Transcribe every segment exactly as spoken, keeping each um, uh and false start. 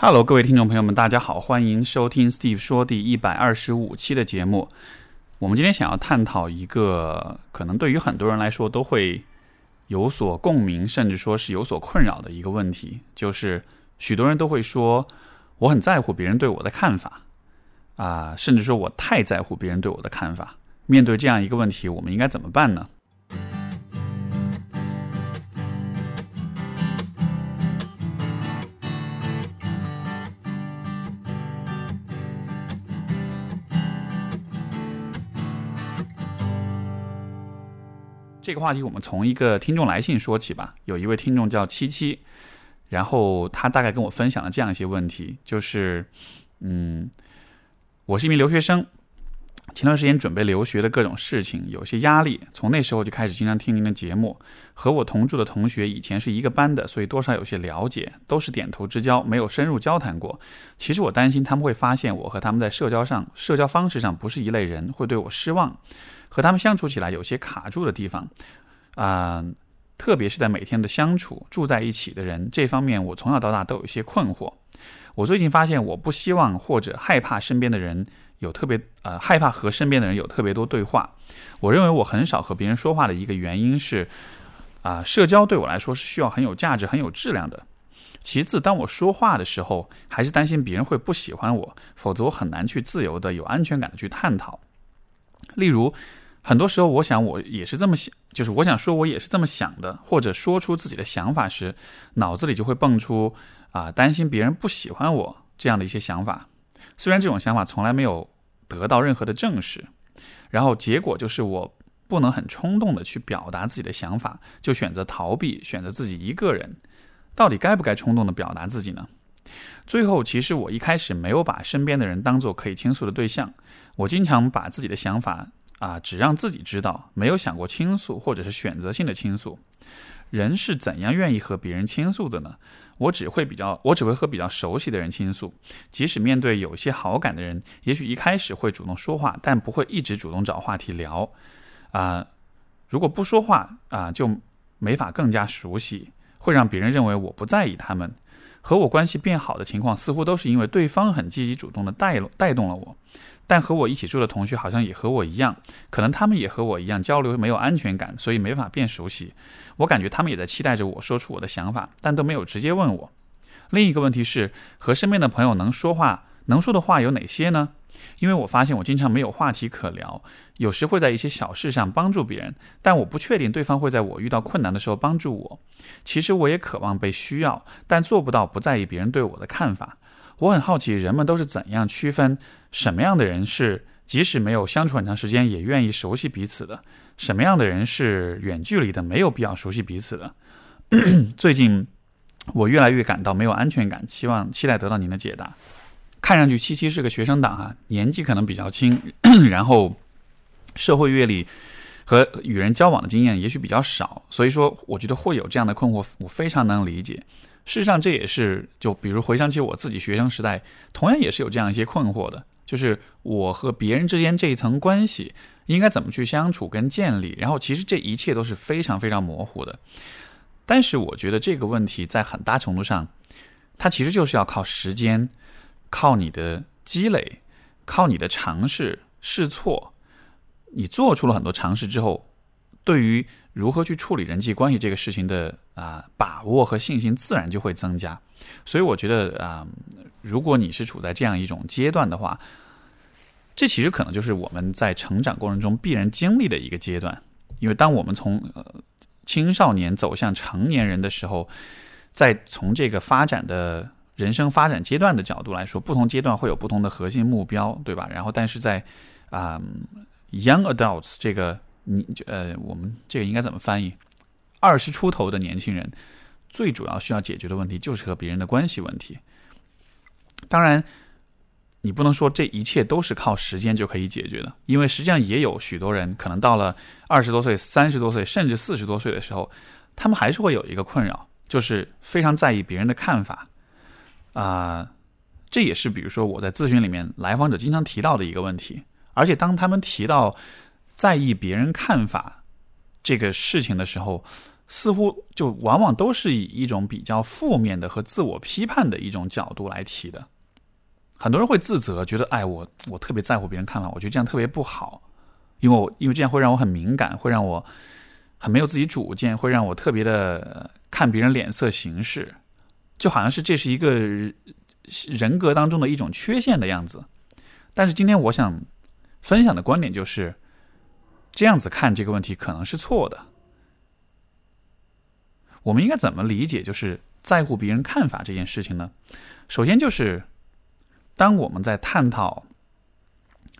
Hello， 各位听众朋友们，大家好，欢迎收听 Steve 说第一百二十五期的节目。我们今天想要探讨一个可能对于很多人来说都会有所共鸣，甚至说是有所困扰的一个问题，就是许多人都会说我很在乎别人对我的看法、呃、甚至说我太在乎别人对我的看法。面对这样一个问题，我们应该怎么办呢？这个话题我们从一个听众来信说起吧。有一位听众叫七七，然后他大概跟我分享了这样一些问题，就是嗯，我是一名留学生，前段时间准备留学的各种事情有些压力，从那时候就开始经常听您的节目，和我同住的同学以前是一个班的，所以多少有些了解，都是点头之交，没有深入交谈过。其实我担心他们会发现我和他们在社交上社交方式上不是一类人，会对我失望，和他们相处起来有些卡住的地方、呃、特别是在每天的相处住在一起的人这方面，我从小到大都有一些困惑。我最近发现我不希望或者害怕身边的人有特别、呃、害怕和身边的人有特别多对话。我认为我很少和别人说话的一个原因是、呃、社交对我来说是需要很有价值很有质量的。其次，当我说话的时候还是担心别人会不喜欢我，否则我很难去自由的有安全感的去探讨。例如很多时候我想我也是这么想，就是我想说我也是这么想的，或者说出自己的想法时，脑子里就会蹦出、呃、担心别人不喜欢我这样的一些想法，虽然这种想法从来没有得到任何的证实。然后结果就是我不能很冲动的去表达自己的想法，就选择逃避，选择自己一个人。到底该不该冲动的表达自己呢？最后，其实我一开始没有把身边的人当作可以倾诉的对象，我经常把自己的想法、啊、只让自己知道，没有想过倾诉或者是选择性的倾诉。人是怎样愿意和别人倾诉的呢？我只会比较，我只会和比较熟悉的人倾诉，即使面对有些好感的人，也许一开始会主动说话，但不会一直主动找话题聊。呃、如果不说话、呃、就没法更加熟悉，会让别人认为我不在意他们。和我关系变好的情况似乎都是因为对方很积极主动的带动了我，但和我一起住的同学好像也和我一样，可能他们也和我一样交流没有安全感，所以没法变熟悉。我感觉他们也在期待着我说出我的想法，但都没有直接问我。另一个问题是，和身边的朋友能说话能说的话有哪些呢？因为我发现我经常没有话题可聊，有时会在一些小事上帮助别人，但我不确定对方会在我遇到困难的时候帮助我。其实我也渴望被需要，但做不到不在意别人对我的看法。我很好奇人们都是怎样区分什么样的人是即使没有相处很长时间也愿意熟悉彼此的，什么样的人是远距离的没有必要熟悉彼此的。最近我越来越感到没有安全感，期望期待得到您的解答。看上去七七是个学生党啊，年纪可能比较轻，然后社会阅历和与人交往的经验也许比较少，所以说我觉得会有这样的困惑，我非常能理解。事实上这也是，就比如回想起我自己学生时代，同样也是有这样一些困惑的，就是我和别人之间这一层关系应该怎么去相处跟建立，然后其实这一切都是非常非常模糊的。但是我觉得这个问题在很大程度上它其实就是要靠时间，靠你的积累，靠你的尝试试错。你做出了很多尝试之后，对于如何去处理人际关系这个事情的、呃、把握和信心自然就会增加。所以我觉得、呃、如果你是处在这样一种阶段的话，这其实可能就是我们在成长过程中必然经历的一个阶段。因为当我们从、呃、青少年走向成年人的时候，在从这个发展的人生发展阶段的角度来说，不同阶段会有不同的核心目标，对吧？然后但是在、呃、young adults 这个你呃，我们这个应该怎么翻译？二十出头的年轻人最主要需要解决的问题就是和别人的关系问题。当然你不能说这一切都是靠时间就可以解决的，因为实际上也有许多人可能到了二十多岁三十多岁甚至四十多岁的时候，他们还是会有一个困扰，就是非常在意别人的看法啊、呃，这也是比如说我在咨询里面来访者经常提到的一个问题。而且当他们提到在意别人看法这个事情的时候，似乎就往往都是以一种比较负面的和自我批判的一种角度来提的。很多人会自责，觉得哎，我我特别在乎别人看法，我觉得这样特别不好，因为我因为这样会让我很敏感，会让我很没有自己主见，会让我特别的看别人脸色行事，就好像是这是一个人格当中的一种缺陷的样子。但是今天我想分享的观点就是，这样子看这个问题可能是错的。我们应该怎么理解就是在乎别人看法这件事情呢？首先就是当我们在探讨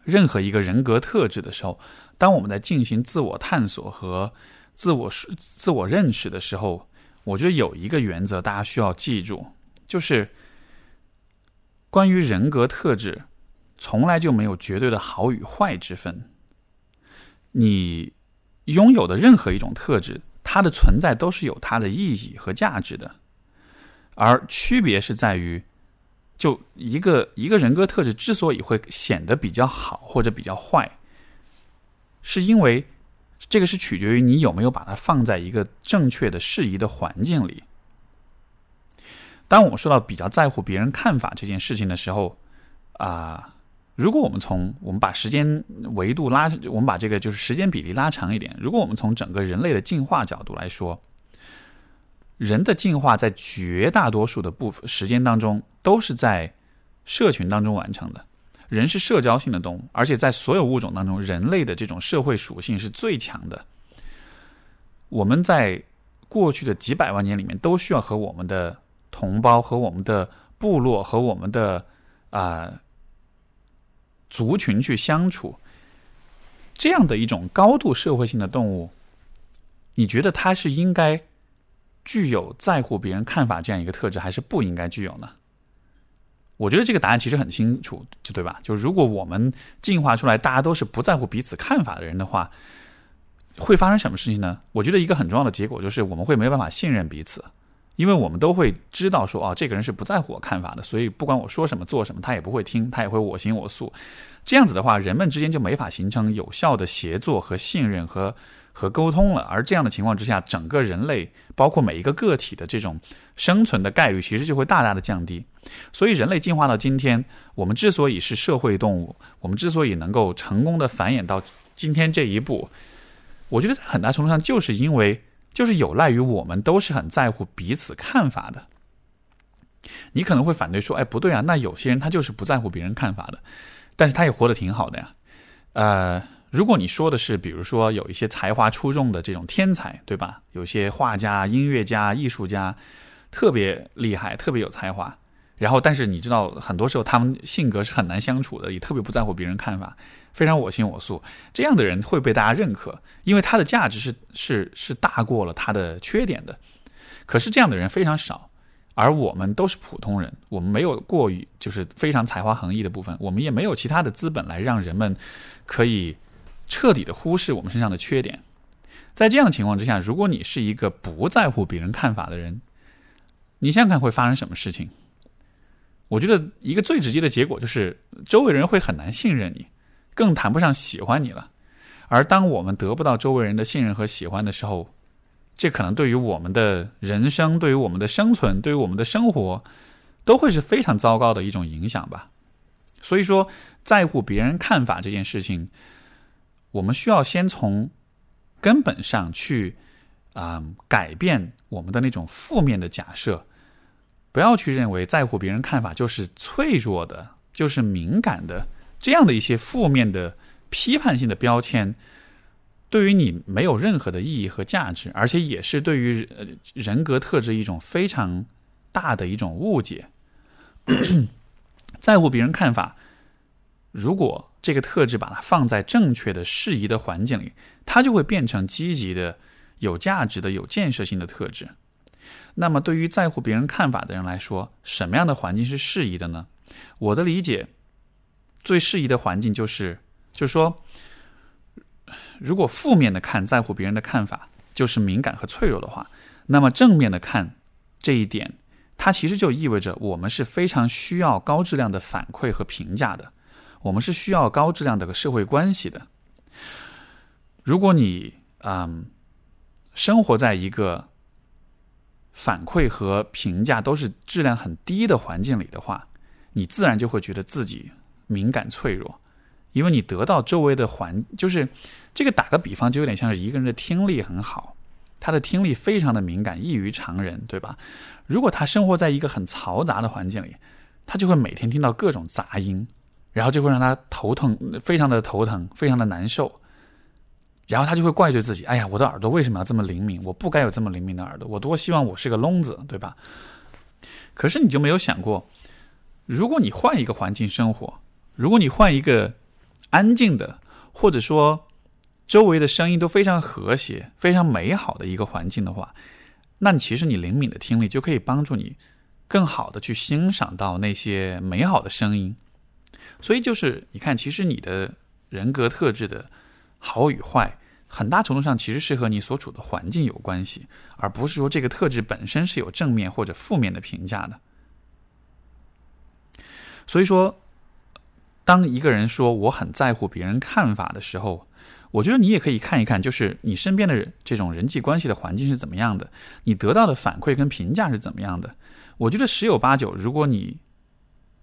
任何一个人格特质的时候，当我们在进行自我探索和自我自我认识的时候，我觉得有一个原则大家需要记住，就是关于人格特质从来就没有绝对的好与坏之分。你拥有的任何一种特质，它的存在都是有它的意义和价值的，而区别是在于，就一个一个人格特质之所以会显得比较好或者比较坏，是因为这个是取决于你有没有把它放在一个正确的适宜的环境里。当我们说到比较在乎别人看法这件事情的时候啊、呃，如果我们从我们把时间维度拉，我们把这个就是时间比例拉长一点，如果我们从整个人类的进化角度来说，人的进化在绝大多数的部分时间当中都是在社群当中完成的。人是社交性的动物，而且在所有物种当中，人类的这种社会属性是最强的。我们在过去的几百万年里面，都需要和我们的同胞、和我们的部落、和我们的啊、呃、族群去相处。这样的一种高度社会性的动物，你觉得它是应该具有在乎别人看法这样一个特质，还是不应该具有呢？我觉得这个答案其实很清楚，对吧？就如果我们进化出来大家都是不在乎彼此看法的人的话，会发生什么事情呢？我觉得一个很重要的结果就是我们会没办法信任彼此，因为我们都会知道说、哦、这个人是不在乎我看法的，所以不管我说什么做什么他也不会听，他也会我行我素。这样子的话，人们之间就没法形成有效的协作和信任和和沟通了。而这样的情况之下，整个人类包括每一个个体的这种生存的概率其实就会大大的降低。所以人类进化到今天，我们之所以是社会动物，我们之所以能够成功的繁衍到今天这一步，我觉得在很大程度上就是因为就是有赖于我们都是很在乎彼此看法的。你可能会反对说，哎，不对啊，那有些人他就是不在乎别人看法的，但是他也活得挺好的呀。呃如果你说的是比如说有一些才华出众的这种天才，对吧？有些画家、音乐家、艺术家特别厉害，特别有才华，然后但是你知道很多时候他们性格是很难相处的，也特别不在乎别人看法，非常我行我素，这样的人会被大家认可，因为他的价值是是是大过了他的缺点的。可是这样的人非常少，而我们都是普通人，我们没有过于就是非常才华横溢的部分，我们也没有其他的资本来让人们可以彻底的忽视我们身上的缺点。在这样的情况之下，如果你是一个不在乎别人看法的人，你想想看会发生什么事情。我觉得一个最直接的结果就是周围人会很难信任你，更谈不上喜欢你了。而当我们得不到周围人的信任和喜欢的时候，这可能对于我们的人生、对于我们的生存、对于我们的生活都会是非常糟糕的一种影响吧。所以说在乎别人看法这件事情，我们需要先从根本上去、呃、改变我们的那种负面的假设，不要去认为在乎别人看法就是脆弱的，就是敏感的，这样的一些负面的批判性的标签对于你没有任何的意义和价值，而且也是对于人格特质一种非常大的一种误解。在乎别人看法，如果这个特质把它放在正确的适宜的环境里，它就会变成积极的、有价值的、有建设性的特质。那么对于在乎别人看法的人来说，什么样的环境是适宜的呢？我的理解，最适宜的环境就是就是说，如果负面的看在乎别人的看法就是敏感和脆弱的话，那么正面的看这一点，它其实就意味着我们是非常需要高质量的反馈和评价的，我们是需要高质量的社会关系的。如果你、嗯、生活在一个反馈和评价都是质量很低的环境里的话，你自然就会觉得自己敏感脆弱，因为你得到周围的环，就是这个打个比方就有点像是一个人的听力很好，他的听力非常的敏感，异于常人，对吧？如果他生活在一个很嘈杂的环境里，他就会每天听到各种杂音，然后就会让他头疼，非常的头疼，非常的难受，然后他就会怪罪自己，哎呀，我的耳朵为什么要这么灵敏，我不该有这么灵敏的耳朵，我多希望我是个聋子，对吧？可是你就没有想过，如果你换一个环境生活，如果你换一个安静的，或者说周围的声音都非常和谐，非常美好的一个环境的话，那其实你灵敏的听力就可以帮助你更好的去欣赏到那些美好的声音。所以就是你看，其实你的人格特质的好与坏，很大程度上其实是和你所处的环境有关系，而不是说这个特质本身是有正面或者负面的评价的。所以说当一个人说我很在乎别人看法的时候，我觉得你也可以看一看，就是你身边的这种人际关系的环境是怎么样的，你得到的反馈跟评价是怎么样的。我觉得十有八九，如果你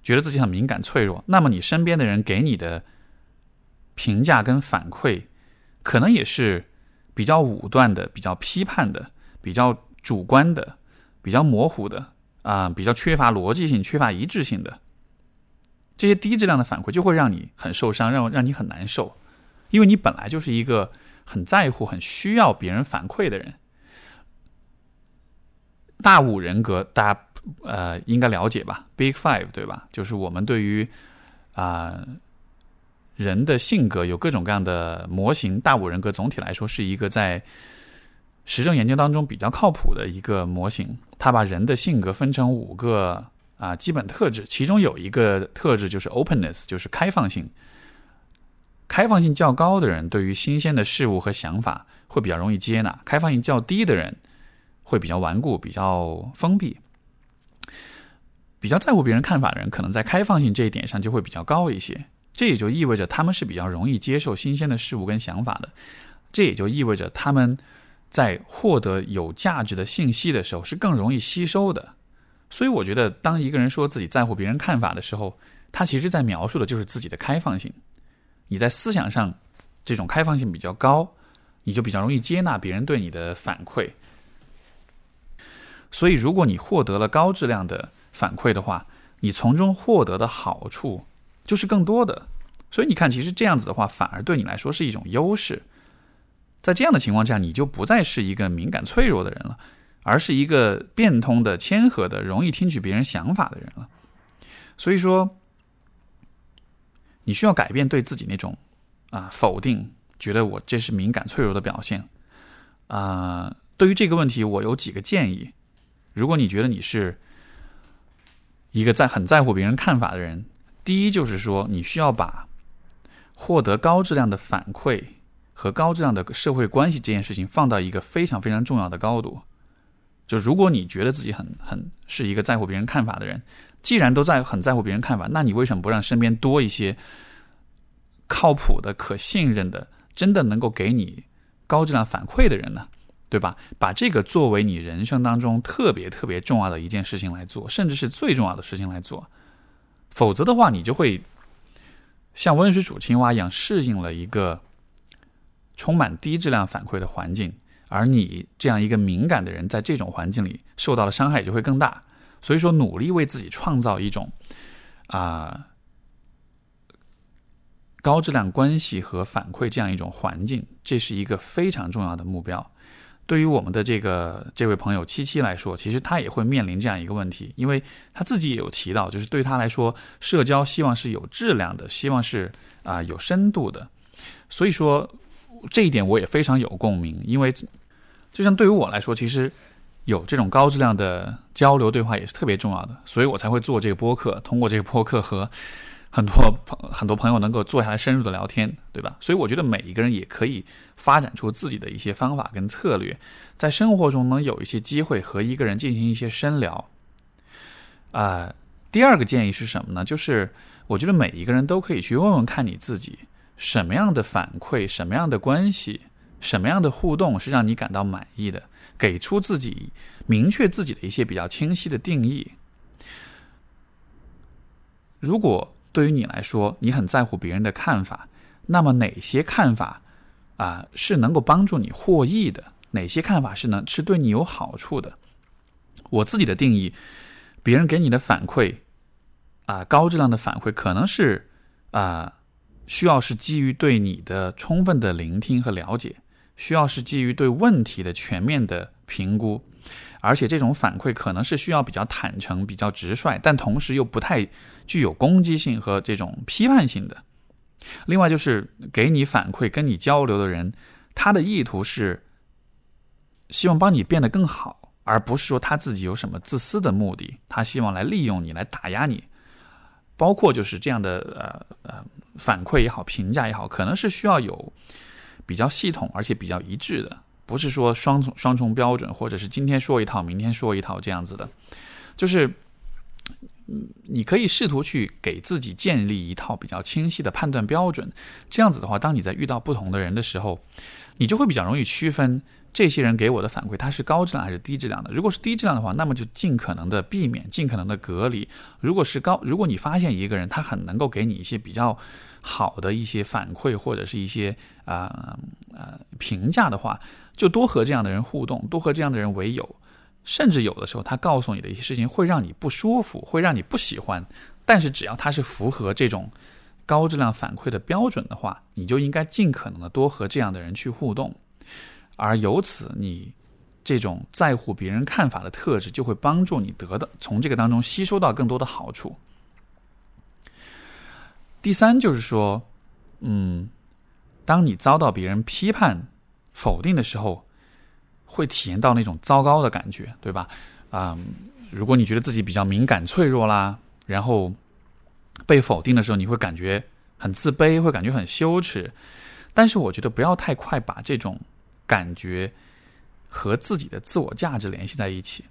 觉得自己很敏感脆弱，那么你身边的人给你的评价跟反馈可能也是比较武断的，比较批判的，比较主观的，比较模糊的、呃、比较缺乏逻辑性，缺乏一致性的。这些低质量的反馈就会让你很受伤， 让, 让你很难受，因为你本来就是一个很在乎，很需要别人反馈的人。大五人格大家、呃、应该了解吧， Big Five 对吧，就是我们对于、呃、人的性格有各种各样的模型，大五人格总体来说是一个在实证研究当中比较靠谱的一个模型，它把人的性格分成五个啊、基本特质，其中有一个特质就是 openness， 就是开放性。开放性较高的人对于新鲜的事物和想法会比较容易接纳，开放性较低的人会比较顽固，比较封闭。比较在乎别人看法的人可能在开放性这一点上就会比较高一些，这也就意味着他们是比较容易接受新鲜的事物跟想法的，这也就意味着他们在获得有价值的信息的时候是更容易吸收的。所以我觉得当一个人说自己在乎别人看法的时候，他其实在描述的就是自己的开放性。你在思想上这种开放性比较高，你就比较容易接纳别人对你的反馈。所以如果你获得了高质量的反馈的话，你从中获得的好处就是更多的。所以你看，其实这样子的话反而对你来说是一种优势。在这样的情况下，你就不再是一个敏感脆弱的人了，而是一个变通的、谦和的、容易听取别人想法的人了。所以说你需要改变对自己那种、呃、否定，觉得我这是敏感脆弱的表现、呃、对于这个问题我有几个建议。如果你觉得你是一个在很在乎别人看法的人，第一就是说你需要把获得高质量的反馈和高质量的社会关系这件事情放到一个非常非常重要的高度。就如果你觉得自己很很是一个在乎别人看法的人，既然都在很在乎别人看法，那你为什么不让身边多一些靠谱的、可信任的、真的能够给你高质量反馈的人呢？对吧？把这个作为你人生当中特别特别重要的一件事情来做，甚至是最重要的事情来做。否则的话，你就会像温水煮青蛙一样适应了一个充满低质量反馈的环境，而你这样一个敏感的人在这种环境里受到的伤害就会更大。所以说努力为自己创造一种、呃、高质量关系和反馈这样一种环境，这是一个非常重要的目标。对于我们的这个这位朋友七七来说，其实他也会面临这样一个问题，因为他自己也有提到，就是对他来说社交希望是有质量的，希望是、呃、有深度的。所以说这一点我也非常有共鸣，因为就像对于我来说，其实有这种高质量的交流对话也是特别重要的，所以我才会做这个播客，通过这个播客和很多很多朋友能够坐下来深入的聊天，对吧？所以我觉得每一个人也可以发展出自己的一些方法跟策略，在生活中能有一些机会和一个人进行一些深聊。呃，第二个建议是什么呢？就是我觉得每一个人都可以去问问看你自己，什么样的反馈，什么样的关系，什么样的互动是让你感到满意的，给出自己，明确自己的一些比较清晰的定义。如果对于你来说，你很在乎别人的看法，那么哪些看法啊是能够帮助你获益的？哪些看法是能是对你有好处的？我自己的定义，别人给你的反馈啊，高质量的反馈，可能是啊，需要是基于对你的充分的聆听和了解，需要是基于对问题的全面的评估，而且这种反馈可能是需要比较坦诚、比较直率，但同时又不太具有攻击性和这种批判性的。另外就是给你反馈、跟你交流的人，他的意图是希望帮你变得更好，而不是说他自己有什么自私的目的，他希望来利用你、来打压你。包括就是这样的呃呃反馈也好、评价也好，可能是需要有比较系统而且比较一致的，不是说双重双重标准，或者是今天说一套明天说一套这样子的。就是你可以试图去给自己建立一套比较清晰的判断标准，这样子的话，当你在遇到不同的人的时候，你就会比较容易区分这些人给我的反馈它是高质量还是低质量的。如果是低质量的话，那么就尽可能的避免，尽可能的隔离。如果是高，如果你发现一个人他很能够给你一些比较好的一些反馈，或者是一些啊 呃, 呃评价的话，就多和这样的人互动，多和这样的人为友。甚至有的时候他告诉你的一些事情会让你不舒服，会让你不喜欢，但是只要他是符合这种高质量反馈的标准的话，你就应该尽可能的多和这样的人去互动。而由此你这种在乎别人看法的特质就会帮助你得到从这个当中吸收到更多的好处。第三就是说嗯，当你遭到别人批判否定的时候，会体验到那种糟糕的感觉，对吧？嗯，如果你觉得自己比较敏感脆弱啦，然后被否定的时候，你会感觉很自卑，会感觉很羞耻。但是我觉得不要太快把这种感觉和自己的自我价值联系在一起。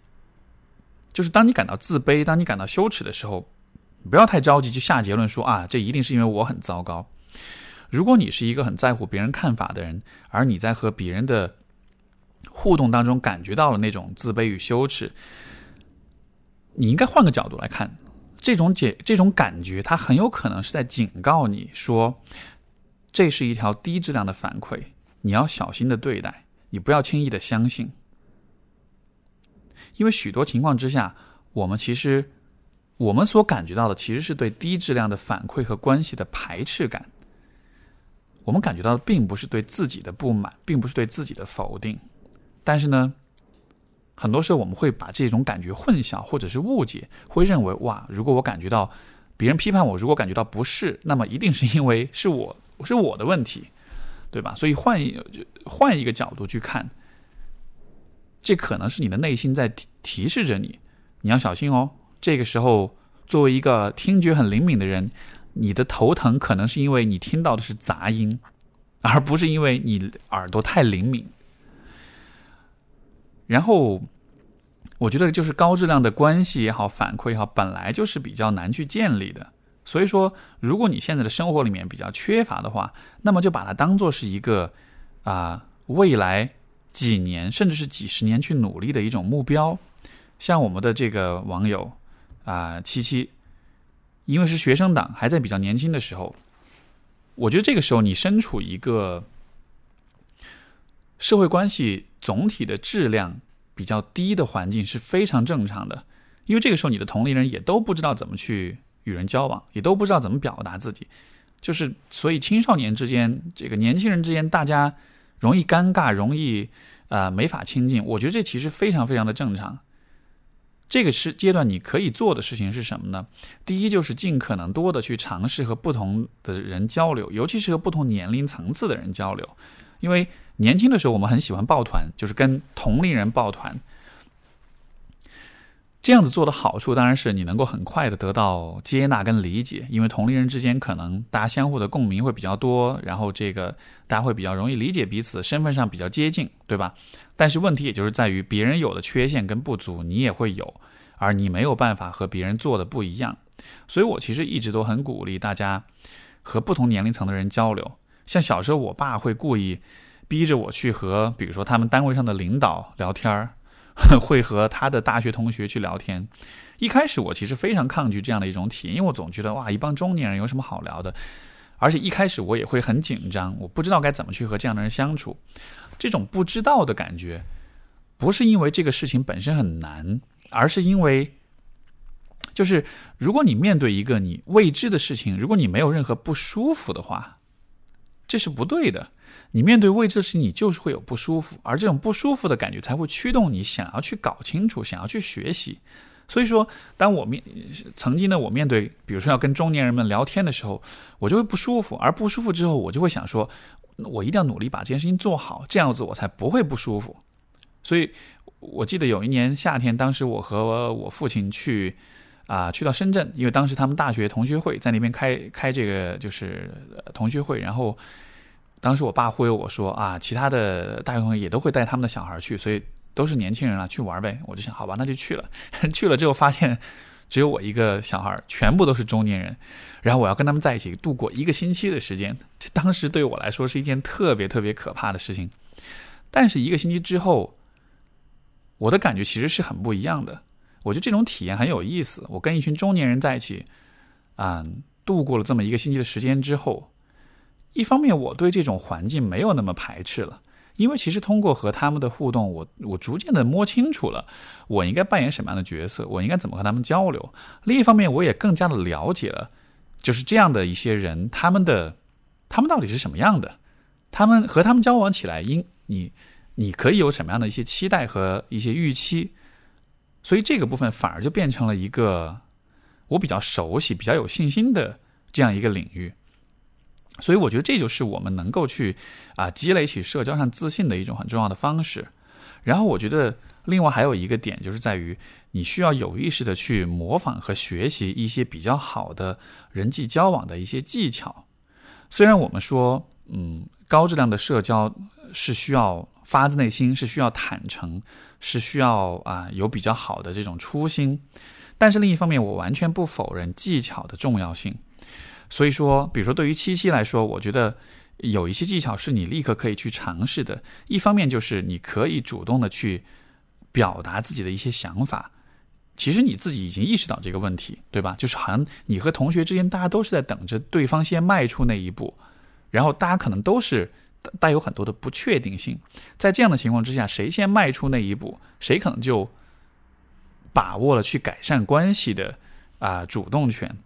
就是当你感到自卑，当你感到羞耻的时候，不要太着急去下结论说啊，这一定是因为我很糟糕。如果你是一个很在乎别人看法的人，而你在和别人的互动当中感觉到了那种自卑与羞耻，你应该换个角度来看，这种解这种感觉它很有可能是在警告你说，这是一条低质量的反馈，你要小心的对待，你不要轻易的相信。因为许多情况之下，我们其实我们所感觉到的其实是对低质量的反馈和关系的排斥感，我们感觉到的并不是对自己的不满，并不是对自己的否定。但是呢，很多时候我们会把这种感觉混淆或者是误解，会认为哇，如果我感觉到别人批判我，如果感觉到不适，那么一定是因为是我是我的问题，对吧？所以换一换一个角度去看，这可能是你的内心在提示着你，你要小心哦。这个时候，作为一个听觉很灵敏的人，你的头疼可能是因为你听到的是杂音，而不是因为你耳朵太灵敏。然后我觉得就是高质量的关系也好，反馈也好，本来就是比较难去建立的。所以说如果你现在的生活里面比较缺乏的话，那么就把它当作是一个啊、呃、未来几年甚至是几十年去努力的一种目标。像我们的这个网友啊、呃、七七，因为是学生党，还在比较年轻的时候，我觉得这个时候你身处一个社会关系总体的质量比较低的环境是非常正常的，因为这个时候你的同龄人也都不知道怎么去与人交往，也都不知道怎么表达自己，就是所以青少年之间，这个年轻人之间，大家容易尴尬，容易呃没法亲近。我觉得这其实非常非常的正常。这个是阶段你可以做的事情是什么呢？第一就是尽可能多的去尝试和不同的人交流，尤其是和不同年龄层次的人交流。因为年轻的时候我们很喜欢抱团，就是跟同龄人抱团，这样子做的好处当然是你能够很快的得到接纳跟理解，因为同龄人之间可能大家相互的共鸣会比较多，然后这个大家会比较容易理解彼此，身份上比较接近，对吧？但是问题也就是在于别人有的缺陷跟不足你也会有，而你没有办法和别人做的不一样。所以我其实一直都很鼓励大家和不同年龄层的人交流。像小时候我爸会故意逼着我去和比如说他们单位上的领导聊天，会和他的大学同学去聊天。一开始我其实非常抗拒这样的一种体验，因为我总觉得哇，一帮中年人有什么好聊的，而且一开始我也会很紧张，我不知道该怎么去和这样的人相处。这种不知道的感觉不是因为这个事情本身很难，而是因为就是如果你面对一个你未知的事情，如果你没有任何不舒服的话，这是不对的。你面对未知的事情，你就是会有不舒服，而这种不舒服的感觉才会驱动你想要去搞清楚，想要去学习。所以说当我面曾经呢，我面对比如说要跟中年人们聊天的时候，我就会不舒服，而不舒服之后我就会想说，我一定要努力把这件事情做好，这样子我才不会不舒服。所以我记得有一年夏天，当时我和我父亲去啊、呃，去到深圳，因为当时他们大学同学会在那边开开这个就是同学会，然后当时我爸忽悠我说啊，其他的大学同学也都会带他们的小孩去，所以都是年轻人了，去玩呗。我就想好吧，那就去了。去了之后发现只有我一个小孩，全部都是中年人，然后我要跟他们在一起度过一个星期的时间，这当时对我来说是一件特别特别可怕的事情。但是一个星期之后，我的感觉其实是很不一样的。我觉得这种体验很有意思。我跟一群中年人在一起，嗯，度过了这么一个星期的时间之后，一方面我对这种环境没有那么排斥了，因为其实通过和他们的互动，我我逐渐的摸清楚了我应该扮演什么样的角色，我应该怎么和他们交流。另一方面，我也更加的了解了，就是这样的一些人，他们的他们到底是什么样的，他们和他们交往起来，因你你可以有什么样的一些期待和一些预期。所以这个部分反而就变成了一个我比较熟悉、比较有信心的这样一个领域。所以我觉得这就是我们能够去啊积累起社交上自信的一种很重要的方式。然后我觉得另外还有一个点，就是在于你需要有意识的去模仿和学习一些比较好的人际交往的一些技巧。虽然我们说嗯，高质量的社交是需要发自内心，是需要坦诚，是需要啊有比较好的这种初心，但是另一方面我完全不否认技巧的重要性。所以说比如说对于七七来说，我觉得有一些技巧是你立刻可以去尝试的。一方面就是你可以主动的去表达自己的一些想法，其实你自己已经意识到这个问题，对吧？就是好像你和同学之间大家都是在等着对方先迈出那一步，然后大家可能都是带有很多的不确定性，在这样的情况之下，谁先迈出那一步，谁可能就把握了去改善关系的、呃、主动权。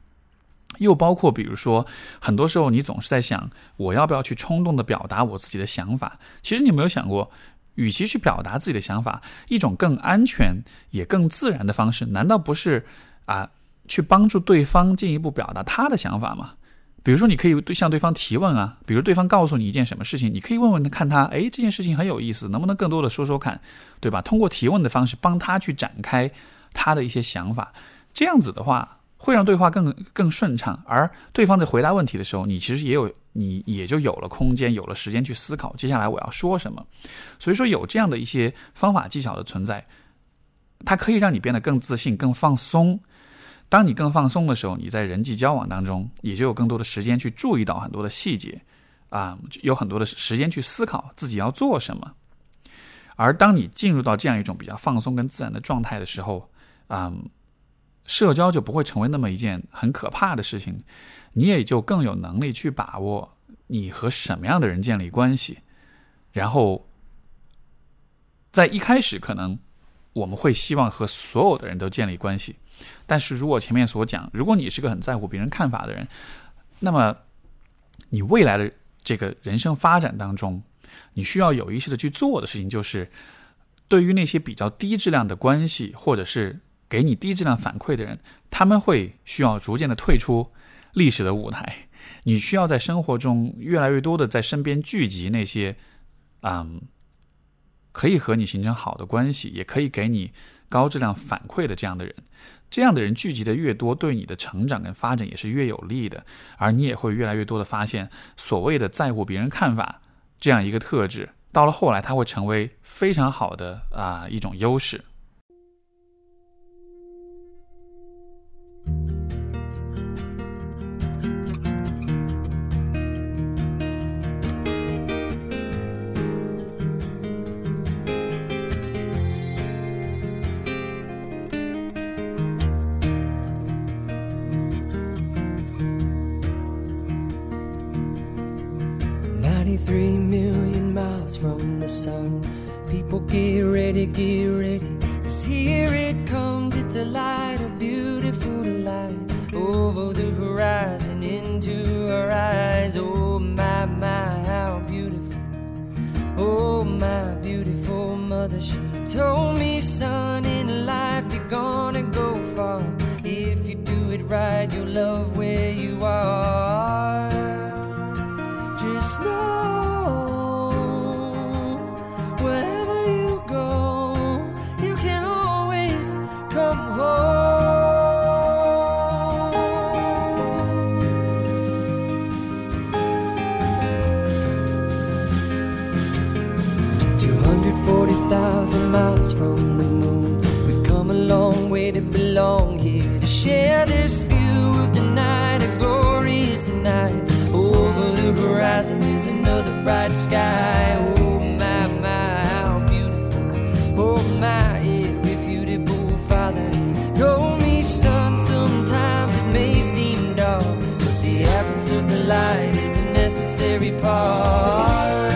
又包括比如说很多时候你总是在想，我要不要去冲动的表达我自己的想法。其实你有没有想过，与其去表达自己的想法，一种更安全也更自然的方式难道不是、呃、去帮助对方进一步表达他的想法吗？比如说你可以向对方提问啊，比如对方告诉你一件什么事情，你可以问问看他，哎，这件事情很有意思，能不能更多的说说看，对吧？通过提问的方式帮他去展开他的一些想法，这样子的话会让对话更更顺畅，而对方在回答问题的时候，你其实也有你也就有了空间，有了时间去思考接下来我要说什么。所以说有这样的一些方法技巧的存在，它可以让你变得更自信、更放松。当你更放松的时候，你在人际交往当中也就有更多的时间去注意到很多的细节、啊、有很多的时间去思考自己要做什么。而当你进入到这样一种比较放松跟自然的状态的时候、啊、社交就不会成为那么一件很可怕的事情，你也就更有能力去把握你和什么样的人建立关系。然后在一开始可能我们会希望和所有的人都建立关系，但是如果前面所讲，如果你是个很在乎别人看法的人，那么你未来的这个人生发展当中，你需要有意识的去做的事情，就是对于那些比较低质量的关系，或者是给你低质量反馈的人，他们会需要逐渐的退出历史的舞台。你需要在生活中越来越多的在身边聚集那些嗯，可以和你形成好的关系，也可以给你高质量反馈的这样的人。这样的人聚集的越多，对你的成长跟发展也是越有利的。而你也会越来越多的发现，所谓的在乎别人看法这样一个特质，到了后来它会成为非常好的、呃、一种优势。twenty-three million miles from the sun. People get ready, get ready, 'cause here it comes. It's a light, a beautiful light, over the horizon, into our eyes. Oh my, my, how beautiful. Oh my beautiful mother, she told me, son, in life you're gonna go far. If you do it right, you'll love where you are. Just know, wherever you go, you can always come home. two hundred forty thousand miles from the moon, we've come a long way to belong here, to share this view of the night, a glorious night. Over the horizon is another bright sky. Oh my, my, how beautiful. Oh my, irrefutable father, he told me, son, sometimes it may seem dark, but the absence of the light is a necessary part.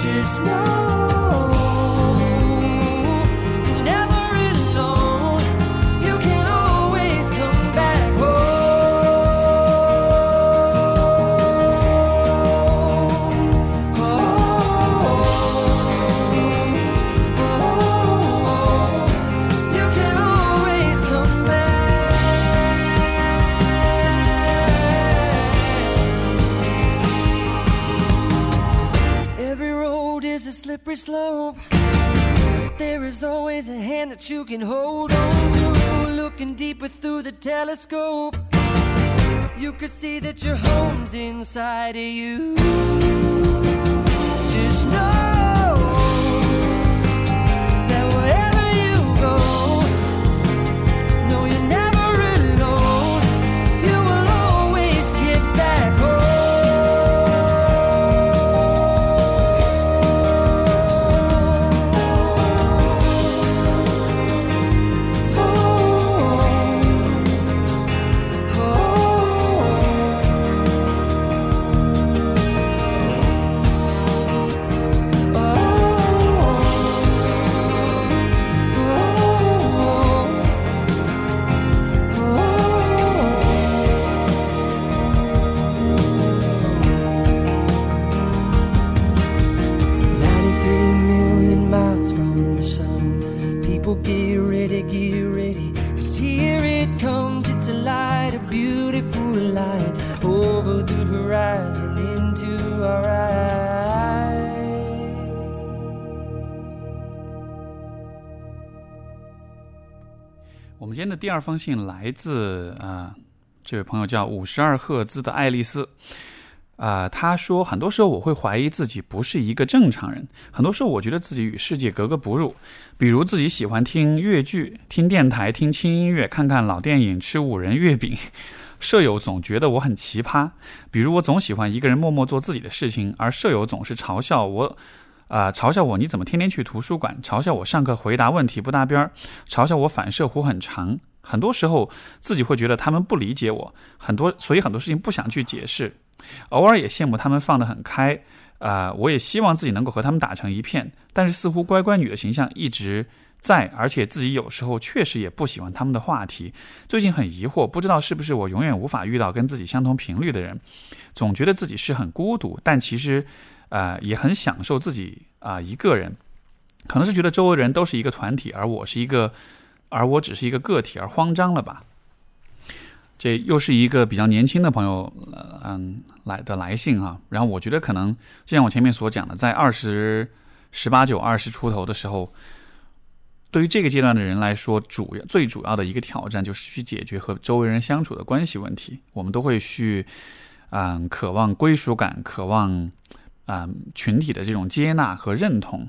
Just know. Slippery slope, but there is always a hand that you can hold on to. Looking deeper through the telescope, you can see that your home's inside of you. Just know that wherever you go, no, you're never.今天的第二封信来自、呃、这位朋友叫五十二赫兹的爱丽丝、呃、她说，很多时候我会怀疑自己不是一个正常人，很多时候我觉得自己与世界格格不入，比如自己喜欢听越剧、听电台、听轻音乐、看看老电影、吃五仁月饼，舍友总觉得我很奇葩，比如我总喜欢一个人默默做自己的事情，而舍友总是嘲笑我呃、嘲笑我你怎么天天去图书馆，嘲笑我上课回答问题不搭边，嘲笑我反射弧很长。很多时候自己会觉得他们不理解我，很多所以很多事情不想去解释，偶尔也羡慕他们放得很开、呃、我也希望自己能够和他们打成一片，但是似乎乖乖女的形象一直在，而且自己有时候确实也不喜欢他们的话题。最近很疑惑，不知道是不是我永远无法遇到跟自己相同频率的人，总觉得自己是很孤独，但其实呃，也很享受自己啊、呃、一个人，可能是觉得周围人都是一个团体，而我是一个，而我只是一个个体，而慌张了吧。这又是一个比较年轻的朋友，嗯、呃，来的来信啊。然后我觉得可能，就像我前面所讲的，在二十、十八九、二十出头的时候，对于这个阶段的人来说，主要最主要的一个挑战就是去解决和周围人相处的关系问题。我们都会去，嗯、呃，渴望归属感，渴望。呃、群体的这种接纳和认同，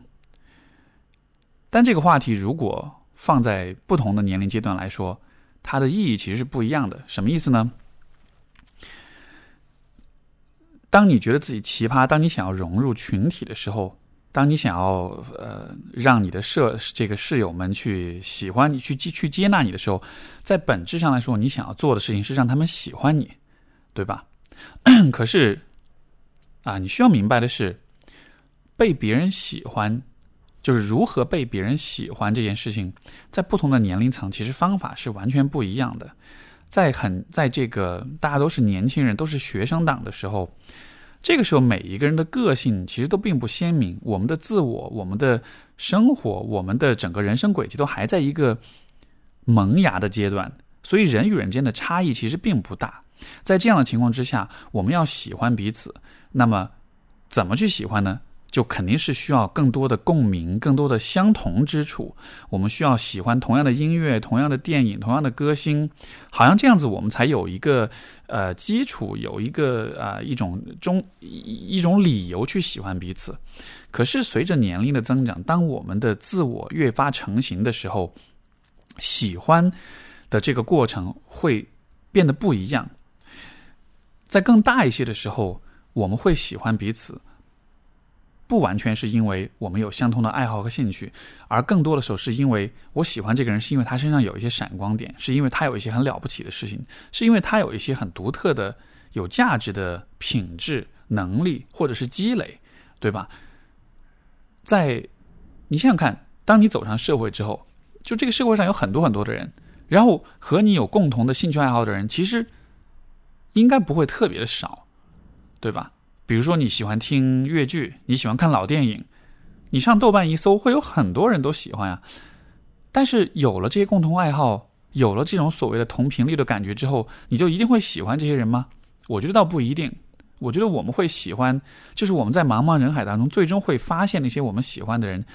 但这个话题如果放在不同的年龄阶段来说，它的意义其实是不一样的。什么意思呢？当你觉得自己奇葩，当你想要融入群体的时候，当你想要、呃、让你的舍这个室友们去喜欢你，去去接纳你的时候，在本质上来说，你想要做的事情是让他们喜欢你，对吧？可是啊，你需要明白的是，被别人喜欢，就是如何被别人喜欢这件事情，在不同的年龄层其实方法是完全不一样的。在很在这个大家都是年轻人，都是学生党的时候，这个时候每一个人的个性其实都并不鲜明，我们的自我，我们的生活，我们的整个人生轨迹都还在一个萌芽的阶段，所以人与人之间的差异其实并不大。在这样的情况之下，我们要喜欢彼此，那么怎么去喜欢呢？就肯定是需要更多的共鸣，更多的相同之处。我们需要喜欢同样的音乐，同样的电影，同样的歌星，好像这样子我们才有一个呃基础，有一个呃一种中一种理由去喜欢彼此。可是随着年龄的增长，当我们的自我越发成型的时候，喜欢的这个过程会变得不一样。在更大一些的时候，我们会喜欢彼此，不完全是因为我们有相同的爱好和兴趣，而更多的时候是因为我喜欢这个人，是因为他身上有一些闪光点，是因为他有一些很了不起的事情，是因为他有一些很独特的有价值的品质、能力或者是积累，对吧？在你想想看，当你走上社会之后，就这个社会上有很多很多的人，然后和你有共同的兴趣爱好的人其实应该不会特别的少，对吧？比如说你喜欢听越剧，你喜欢看老电影，你上豆瓣一搜会有很多人都喜欢啊。但是有了这些共同爱好，有了这种所谓的同频率的感觉之后，你就一定会喜欢这些人吗？我觉得倒不一定。我觉得我们会喜欢，就是我们在茫茫人海当中最终会发现那些我们喜欢的人，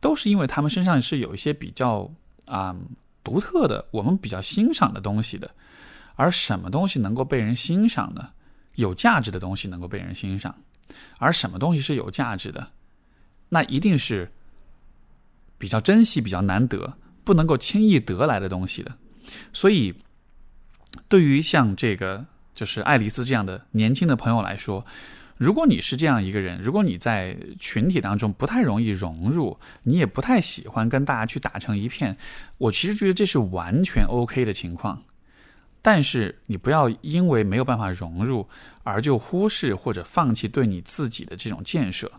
都是因为他们身上是有一些比较、呃、独特的，我们比较欣赏的东西的。而什么东西能够被人欣赏呢？有价值的东西能够被人欣赏，而什么东西是有价值的？那一定是比较珍惜、比较难得、不能够轻易得来的东西的。所以，对于像这个就是爱丽丝这样的年轻的朋友来说，如果你是这样一个人，如果你在群体当中不太容易融入，你也不太喜欢跟大家去打成一片，我其实觉得这是完全 OK 的情况。但是你不要因为没有办法融入而就忽视或者放弃对你自己的这种建设。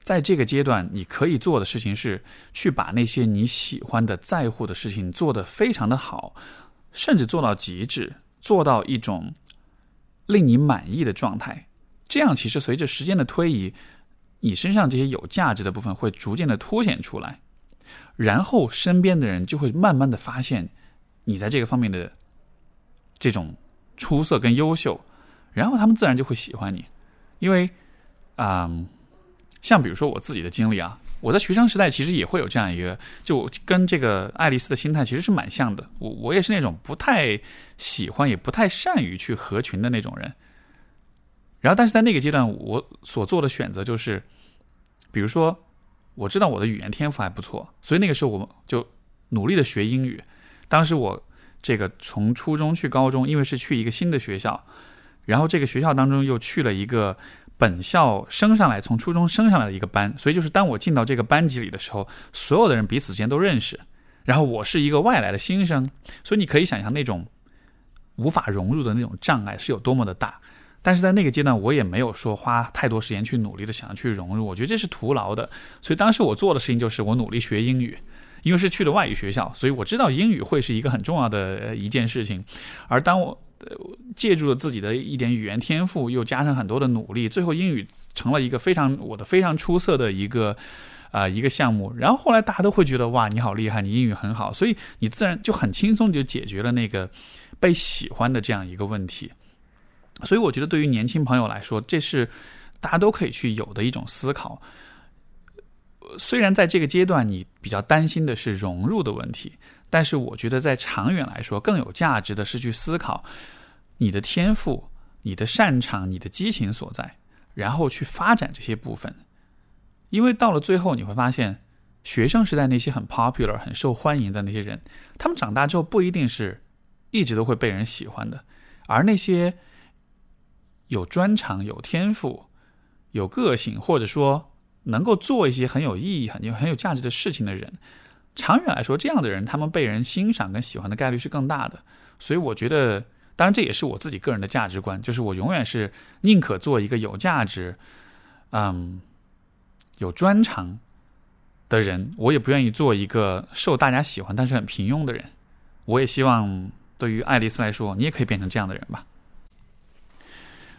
在这个阶段，你可以做的事情是去把那些你喜欢的、在乎的事情做得非常的好，甚至做到极致，做到一种令你满意的状态。这样其实随着时间的推移，你身上这些有价值的部分会逐渐的凸显出来，然后身边的人就会慢慢的发现你在这个方面的这种出色跟优秀，然后他们自然就会喜欢你。因为、呃、像比如说我自己的经历啊，我在学生时代其实也会有这样一个，就跟这个爱丽丝的心态其实是蛮像的。 我, 我也是那种不太喜欢也不太善于去合群的那种人。然后但是在那个阶段，我所做的选择就是，比如说我知道我的语言天赋还不错，所以那个时候我就努力的学英语。当时我这个从初中去高中，因为是去一个新的学校，然后这个学校当中又去了一个本校升上来，从初中升上来的一个班，所以就是当我进到这个班级里的时候，所有的人彼此之间都认识，然后我是一个外来的新生，所以你可以想象那种无法融入的那种障碍是有多么的大。但是在那个阶段，我也没有说花太多时间去努力的想要去融入，我觉得这是徒劳的。所以当时我做的事情就是我努力学英语，因为是去了外语学校，所以我知道英语会是一个很重要的一件事情。而当我借助了自己的一点语言天赋，又加上很多的努力，最后英语成了一个非常我的非常出色的一个呃一个项目。然后后来大家都会觉得，哇，你好厉害，你英语很好，所以你自然就很轻松就解决了那个被喜欢的这样一个问题。所以我觉得对于年轻朋友来说，这是大家都可以去有的一种思考。虽然在这个阶段你比较担心的是融入的问题，但是我觉得在长远来说，更有价值的是去思考你的天赋、你的擅长、你的激情所在，然后去发展这些部分。因为到了最后你会发现，学生时代那些很 popular、很受欢迎的那些人，他们长大之后不一定是一直都会被人喜欢的。而那些有专长、有天赋、有个性，或者说能够做一些很有意义、很有很有价值的事情的人，长远来说，这样的人他们被人欣赏跟喜欢的概率是更大的。所以我觉得当然这也是我自己个人的价值观，就是我永远是宁可做一个有价值、嗯、有专长的人，我也不愿意做一个受大家喜欢但是很平庸的人。我也希望对于爱丽丝来说，你也可以变成这样的人吧。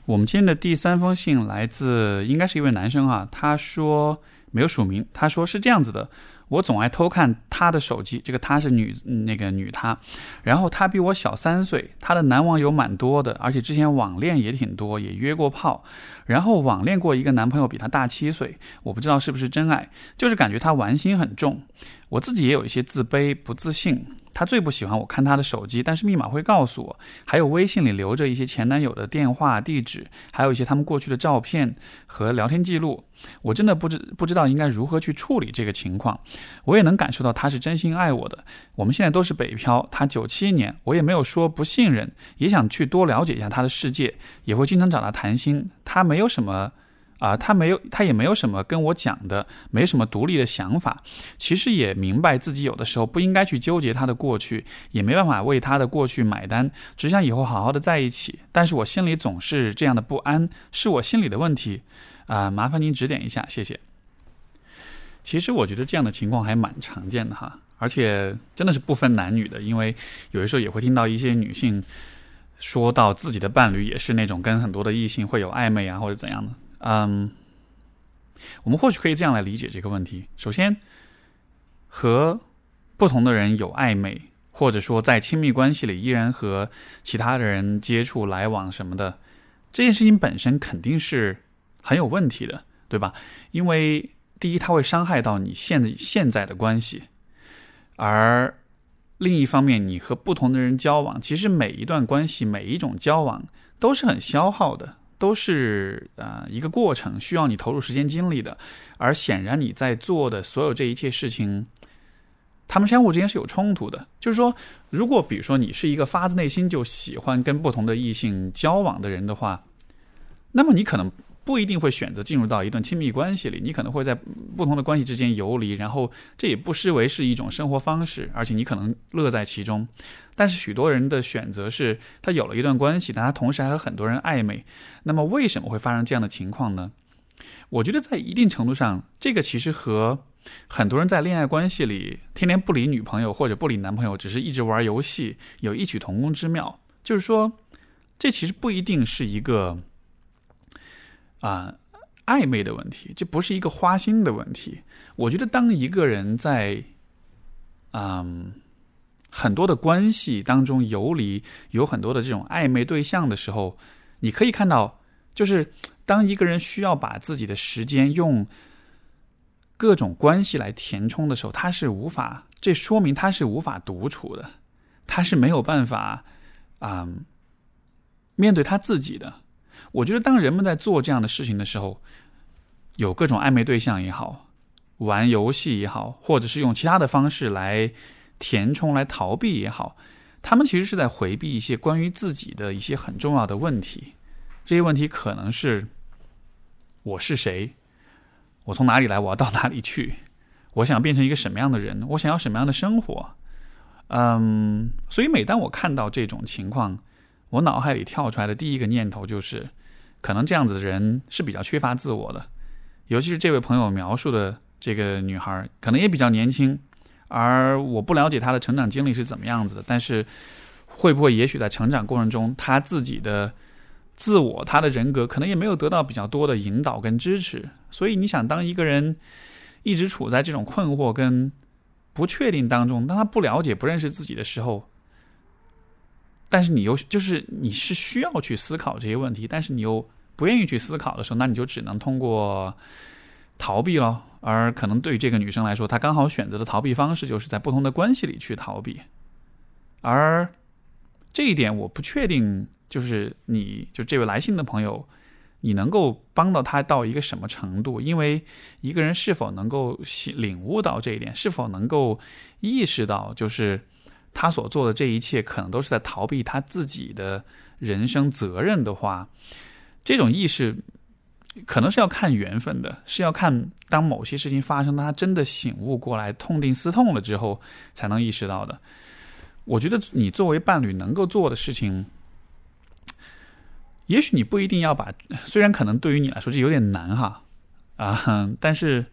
我们今天的第三封信来自应该是一位男生啊，他说没有署名，他说是这样子的，我总爱偷看他的手机，这个他是女那个女他，然后他比我小三岁，他的男网友蛮多的，而且之前网恋也挺多，也约过炮，然后网恋过一个男朋友比他大七岁，我不知道是不是真爱，就是感觉他玩心很重，我自己也有一些自卑不自信。他最不喜欢我看他的手机，但是密码会告诉我，还有微信里留着一些前男友的电话地址，还有一些他们过去的照片和聊天记录。我真的不知不知道应该如何去处理这个情况。我也能感受到他是真心爱我的。我们现在都是北漂，他九七年，我也没有说不信任，也想去多了解一下他的世界，也会经常找他谈心。他没有什么。啊，他没有，他也没有什么跟我讲的，没什么独立的想法。其实也明白自己有的时候不应该去纠结他的过去，也没办法为他的过去买单，只想以后好好的在一起。但是我心里总是这样的不安，是我心里的问题啊，麻烦您指点一下，谢谢。其实我觉得这样的情况还蛮常见的哈，而且真的是不分男女的，因为有的时候也会听到一些女性说到自己的伴侣也是那种跟很多的异性会有暧昧啊，或者怎样的。嗯、um, ，我们或许可以这样来理解这个问题。首先，和不同的人有暧昧，或者说在亲密关系里依然和其他的人接触来往什么的，这件事情本身肯定是很有问题的，对吧？因为第一，它会伤害到你现在现在的关系，而另一方面，你和不同的人交往，其实每一段关系，每一种交往都是很消耗的。都是、呃、一个过程，需要你投入时间精力的，而显然你在做的所有这一切事情，他们相互之间是有冲突的。就是说，如果比如说你是一个发自内心就喜欢跟不同的异性交往的人的话，那么你可能不一定会选择进入到一段亲密关系里，你可能会在不同的关系之间游离，然后这也不失为是一种生活方式，而且你可能乐在其中。但是许多人的选择是他有了一段关系，但他同时还和很多人暧昧。那么为什么会发生这样的情况呢？我觉得在一定程度上，这个其实和很多人在恋爱关系里天天不理女朋友或者不理男朋友，只是一直玩游戏，有异曲同工之妙。就是说，这其实不一定是一个、呃、暧昧的问题，这不是一个花心的问题。我觉得当一个人在嗯。很多的关系当中游离，有很多的这种暧昧对象的时候，你可以看到，就是当一个人需要把自己的时间用各种关系来填充的时候，他是无法，这说明他是无法独处的，他是没有办法、呃、面对他自己的。我觉得当人们在做这样的事情的时候，有各种暧昧对象也好，玩游戏也好，或者是用其他的方式来填充来逃避也好，他们其实是在回避一些关于自己的一些很重要的问题。这些问题可能是：我是谁？我从哪里来？我要到哪里去？我想变成一个什么样的人？我想要什么样的生活？嗯，所以每当我看到这种情况，我脑海里跳出来的第一个念头就是，可能这样子的人是比较缺乏自我的，尤其是这位朋友描述的这个女孩，可能也比较年轻。而我不了解他的成长经历是怎么样子的，但是会不会也许在成长过程中，他自己的自我，他的人格可能也没有得到比较多的引导跟支持。所以你想，当一个人一直处在这种困惑跟不确定当中，当他不了解不认识自己的时候，但是你又就是你是需要去思考这些问题，但是你又不愿意去思考的时候，那你就只能通过逃避咯。而可能对于这个女生来说，她刚好选择的逃避方式就是在不同的关系里去逃避。而这一点我不确定，就是你就这位来信的朋友，你能够帮到她到一个什么程度。因为一个人是否能够领悟到这一点，是否能够意识到，就是他所做的这一切可能都是在逃避他自己的人生责任的话，这种意识可能是要看缘分的，是要看当某些事情发生，他真的醒悟过来，痛定思痛了之后才能意识到的。我觉得你作为伴侣能够做的事情，也许你不一定要把，虽然可能对于你来说这有点难哈啊，但是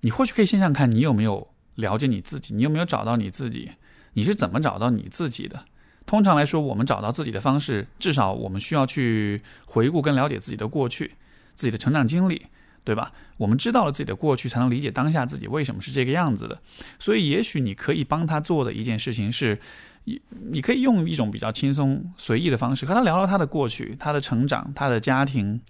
你或许可以先想看你有没有了解你自己，你有没有找到你自己，你是怎么找到你自己的。通常来说，我们找到自己的方式，至少我们需要去回顾跟了解自己的过去，自己的成长经历，对吧？我们知道了自己的过去，才能理解当下自己为什么是这个样子的。所以也许你可以帮他做的一件事情是，你可以用一种比较轻松随意的方式和他聊聊他的过去，他的成长，他的家庭，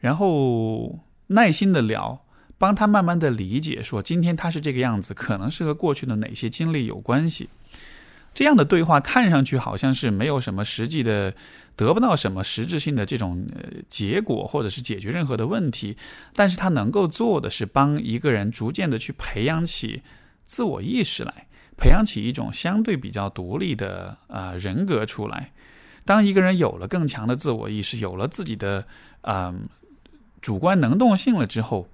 然后耐心的聊，帮他慢慢的理解说今天他是这个样子可能是和过去的哪些经历有关系。这样的对话看上去好像是没有什么实际的，得不到什么实质性的这种结果，或者是解决任何的问题，但是他能够做的是帮一个人逐渐的去培养起自我意识来，培养起一种相对比较独立的、呃、人格出来。当一个人有了更强的自我意识，有了自己的、呃、主观能动性了之后，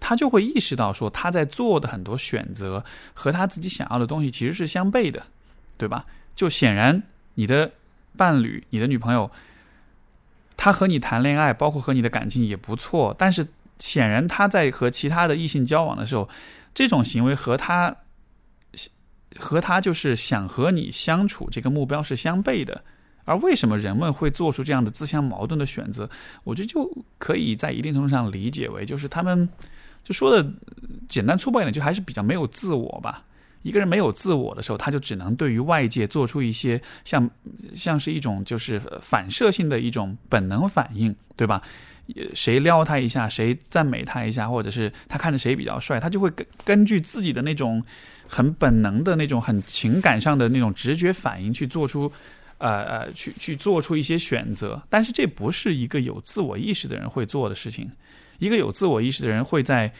他就会意识到说他在做的很多选择和他自己想要的东西其实是相悖的，对吧？就显然你的伴侣，你的女朋友，她和你谈恋爱，包括和你的感情也不错，但是显然她在和其他的异性交往的时候，这种行为和她和她就是想和你相处这个目标是相悖的。而为什么人们会做出这样的自相矛盾的选择，我觉得就可以在一定程度上理解为，就是他们就说的简单粗暴一点，就还是比较没有自我吧。一个人没有自我的时候，他就只能对于外界做出一些 像, 像是一种就是反射性的一种本能反应，对吧？谁撩他一下，谁赞美他一下，或者是他看着谁比较帅，他就会根据自己的那种很本能的那种很情感上的那种直觉反应去做出呃去去做出一些选择。但是这不是一个有自我意识的人会做的事情。一个有自我意识的人会在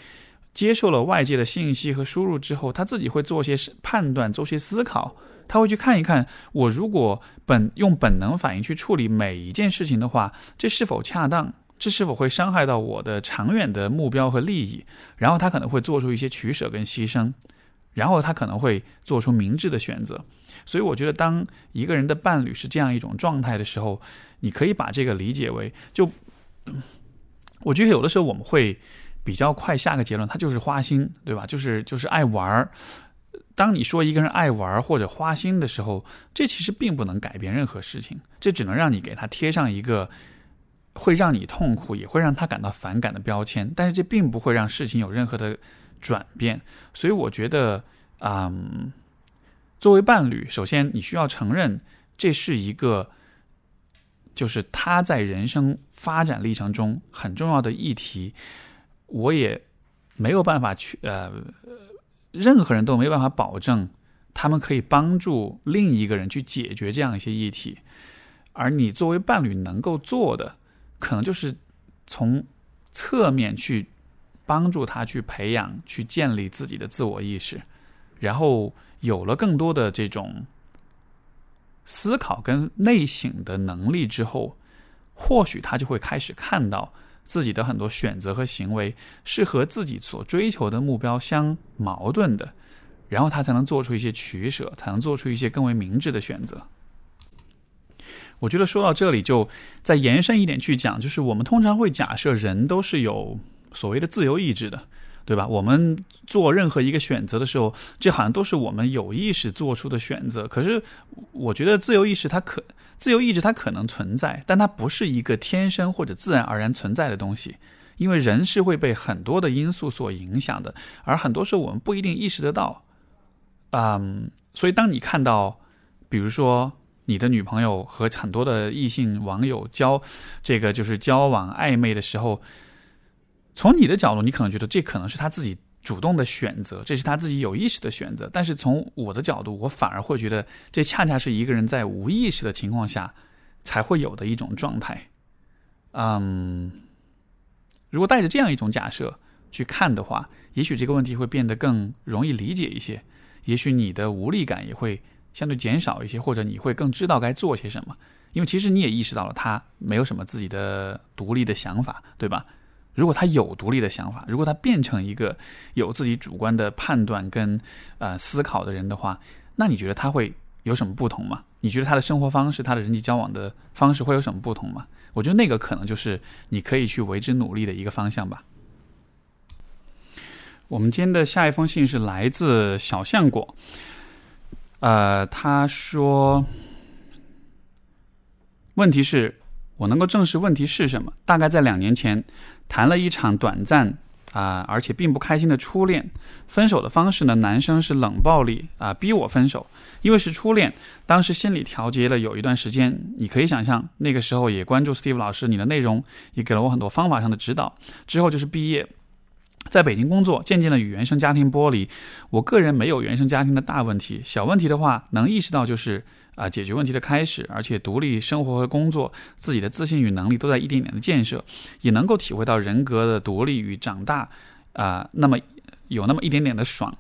接受了外界的信息和输入之后，他自己会做些判断，做些思考。他会去看一看，我如果本用本能反应去处理每一件事情的话，这是否恰当，这是否会伤害到我的长远的目标和利益。然后他可能会做出一些取舍跟牺牲，然后他可能会做出明智的选择。所以我觉得当一个人的伴侣是这样一种状态的时候，你可以把这个理解为，就我觉得有的时候我们会比较快下个结论，他就是花心，对吧？就是就是爱玩。当你说一个人爱玩或者花心的时候，这其实并不能改变任何事情，这只能让你给他贴上一个会让你痛苦，也会让他感到反感的标签，但是这并不会让事情有任何的转变。所以我觉得，嗯，作为伴侣，首先你需要承认这是一个，就是他在人生发展历程中很重要的议题。我也没有办法去呃，任何人都没有办法保证他们可以帮助另一个人去解决这样一些议题，而你作为伴侣能够做的，可能就是从侧面去帮助他去培养、去建立自己的自我意识，然后有了更多的这种思考跟内省的能力之后，或许他就会开始看到自己的很多选择和行为是和自己所追求的目标相矛盾的，然后他才能做出一些取舍，才能做出一些更为明智的选择。我觉得说到这里就再延伸一点去讲，就是我们通常会假设人都是有所谓的自由意志的，对吧？我们做任何一个选择的时候，这好像都是我们有意识做出的选择。可是我觉得自由意识它可自由意志它可能存在，但它不是一个天生或者自然而然存在的东西，因为人是会被很多的因素所影响的，而很多时候我们不一定意识得到。嗯，所以当你看到，比如说你的女朋友和很多的异性网友交这个就是交往暧昧的时候，从你的角度，你可能觉得这可能是他自己主动的选择，这是他自己有意识的选择。但是从我的角度，我反而会觉得这恰恰是一个人在无意识的情况下才会有的一种状态。嗯，如果带着这样一种假设去看的话，也许这个问题会变得更容易理解一些，也许你的无力感也会相对减少一些，或者你会更知道该做些什么，因为其实你也意识到了他没有什么自己的独立的想法，对吧？如果他有独立的想法，如果他变成一个有自己主观的判断跟、呃、思考的人的话，那你觉得他会有什么不同吗？你觉得他的生活方式，他的人际交往的方式会有什么不同吗？我觉得那个可能就是你可以去为之努力的一个方向吧。我们今天的下一封信是来自小橡果，呃，他说，问题是我能够正视问题是什么。大概在两年前谈了一场短暂啊、呃，而且并不开心的初恋。分手的方式呢，男生是冷暴力啊、呃，逼我分手，因为是初恋。当时心理调节了有一段时间，你可以想象，那个时候也关注 Steve 老师你的内容，也给了我很多方法上的指导。之后就是毕业，在北京工作，渐渐的与原生家庭剥离。我个人没有原生家庭的大问题，小问题的话能意识到就是啊、呃，解决问题的开始，而且独立生活和工作，自己的自信与能力都在一点点的建设，也能够体会到人格的独立与长大啊、呃，那么有那么一点点的爽。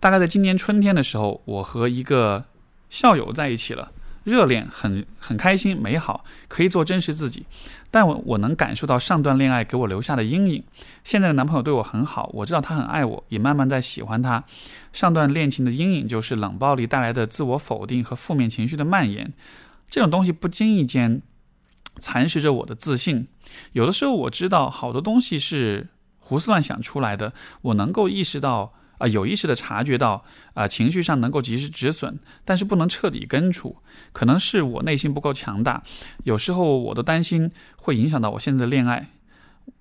大概在今年春天的时候，我和一个校友在一起了，热恋，很很开心，美好，可以做真实自己。但我我能感受到上段恋爱给我留下的阴影。现在的男朋友对我很好，我知道他很爱我，也慢慢在喜欢他。上段恋情的阴影就是冷暴力带来的自我否定和负面情绪的蔓延，这种东西不经意间蚕食着我的自信。有的时候我知道好多东西是胡思乱想出来的，我能够意识到啊、呃，有意识的察觉到啊、呃，情绪上能够及时止损，但是不能彻底根除。可能是我内心不够强大，有时候我都担心会影响到我现在的恋爱。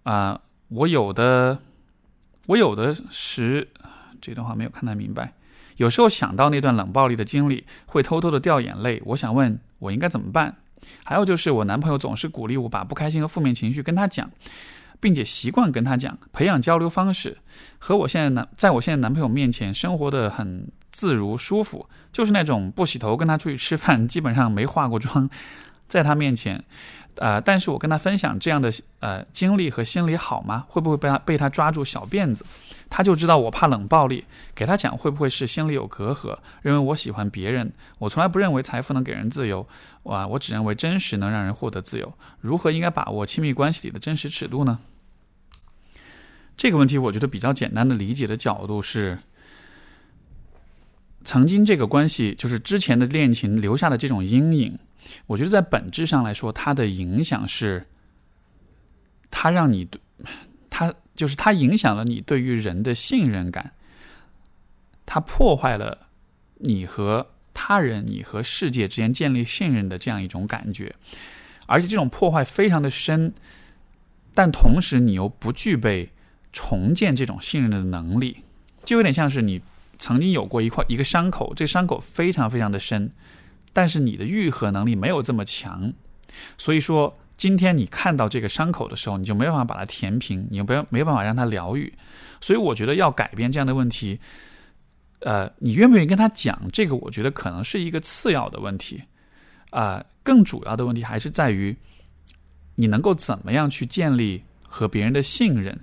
啊、呃，我有的，我有的时，这段话没有看太明白。有时候想到那段冷暴力的经历，会偷偷的掉眼泪。我想问，我应该怎么办？还有就是，我男朋友总是鼓励我把不开心和负面情绪跟他讲。并且习惯跟他讲，培养交流方式。和我现在男，在我现在男朋友面前生活得很自如舒服，就是那种不洗头跟他出去吃饭，基本上没化过妆，在他面前，呃，但是我跟他分享这样的呃经历和心理好吗？会不会被他被他抓住小辫子？他就知道我怕冷暴力，给他讲会不会是心里有隔阂，认为我喜欢别人？我从来不认为财富能给人自由，啊，我只认为真实能让人获得自由。如何应该把握亲密关系里的真实尺度呢？这个问题我觉得比较简单的理解的角度是，曾经这个关系就是之前的恋情留下的这种阴影，我觉得在本质上来说，它的影响是，它让你它就是它影响了你对于人的信任感，它破坏了你和他人、你和世界之间建立信任的这样一种感觉，而且这种破坏非常的深，但同时你又不具备重建这种信任的能力，就有点像是你曾经有过一块一个伤口，这伤口非常非常的深，但是你的愈合能力没有这么强，所以说今天你看到这个伤口的时候，你就没办法把它填平，你就没办法让它疗愈。所以我觉得要改变这样的问题，呃，你愿不愿意跟他讲，这个我觉得可能是一个次要的问题，呃，更主要的问题还是在于你能够怎么样去建立和别人的信任。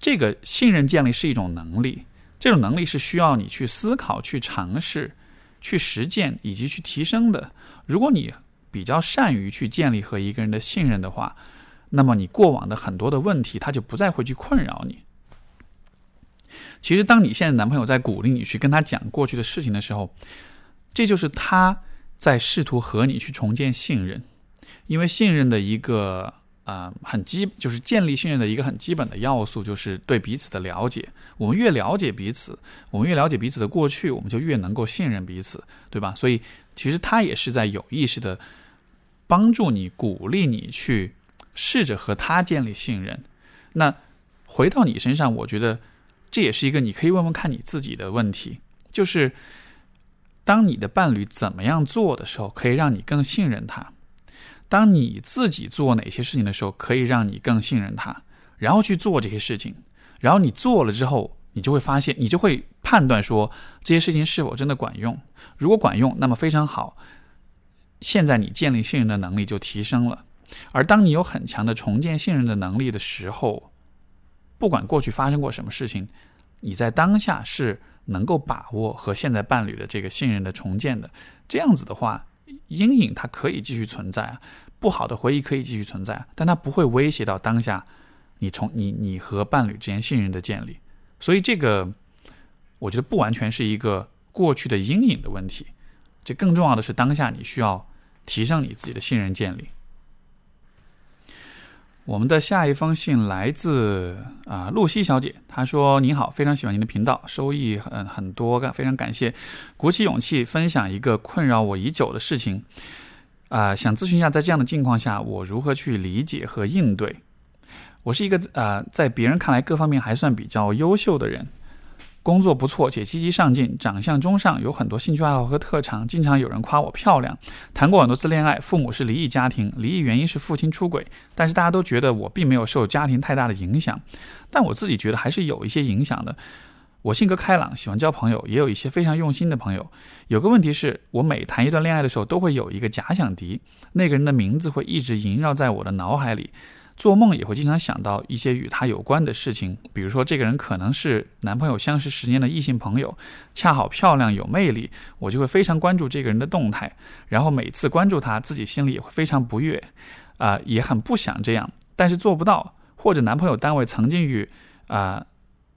这个信任建立是一种能力，这种能力是需要你去思考、去尝试、去实践以及去提升的。如果你比较善于去建立和一个人的信任的话，那么你过往的很多的问题，他就不再会去困扰你。其实当你现在男朋友在鼓励你去跟他讲过去的事情的时候，这就是他在试图和你去重建信任。因为信任的一个呃、很基就是建立信任的一个很基本的要素，就是对彼此的了解。我们越了解彼此，我们越了解彼此的过去，我们就越能够信任彼此，对吧？所以其实他也是在有意识的帮助你、鼓励你去试着和他建立信任。那回到你身上，我觉得这也是一个你可以问问看你自己的问题，就是当你的伴侣怎么样做的时候，可以让你更信任他。当你自己做哪些事情的时候，可以让你更信任他，然后去做这些事情。然后你做了之后，你就会发现，你就会判断说这些事情是否真的管用。如果管用，那么非常好，现在你建立信任的能力就提升了。而当你有很强的重建信任的能力的时候，不管过去发生过什么事情，你在当下是能够把握和现在伴侣的这个信任的重建的。这样子的话，阴影它可以继续存在、啊、不好的回忆可以继续存在、啊、但它不会威胁到当下 你, 从 你, 你和伴侣之间信任的建立。所以这个我觉得不完全是一个过去的阴影的问题，这更重要的是当下你需要提升你自己的信任建立。我们的下一封信来自啊露西小姐，她说：“您好，非常喜欢您的频道，收益很很多，非常感谢。鼓起勇气分享一个困扰我已久的事情，啊、呃，想咨询一下，在这样的境况下，我如何去理解和应对？我是一个啊、呃，在别人看来各方面还算比较优秀的人，工作不错且积极上进，长相中上，有很多兴趣爱好和特长，经常有人夸我漂亮，谈过很多次恋爱，父母是离异家庭，离异原因是父亲出轨，但是大家都觉得我并没有受家庭太大的影响，但我自己觉得还是有一些影响的。我性格开朗，喜欢交朋友，也有一些非常用心的朋友。有个问题是，我每谈一段恋爱的时候都会有一个假想敌，那个人的名字会一直萦绕在我的脑海里，做梦也会经常想到一些与他有关的事情，比如说这个人可能是男朋友相识十年的异性朋友，恰好漂亮有魅力，我就会非常关注这个人的动态，然后每次关注他，自己心里也会非常不悦、呃、也很不想这样，但是做不到。或者男朋友单位曾经与、呃、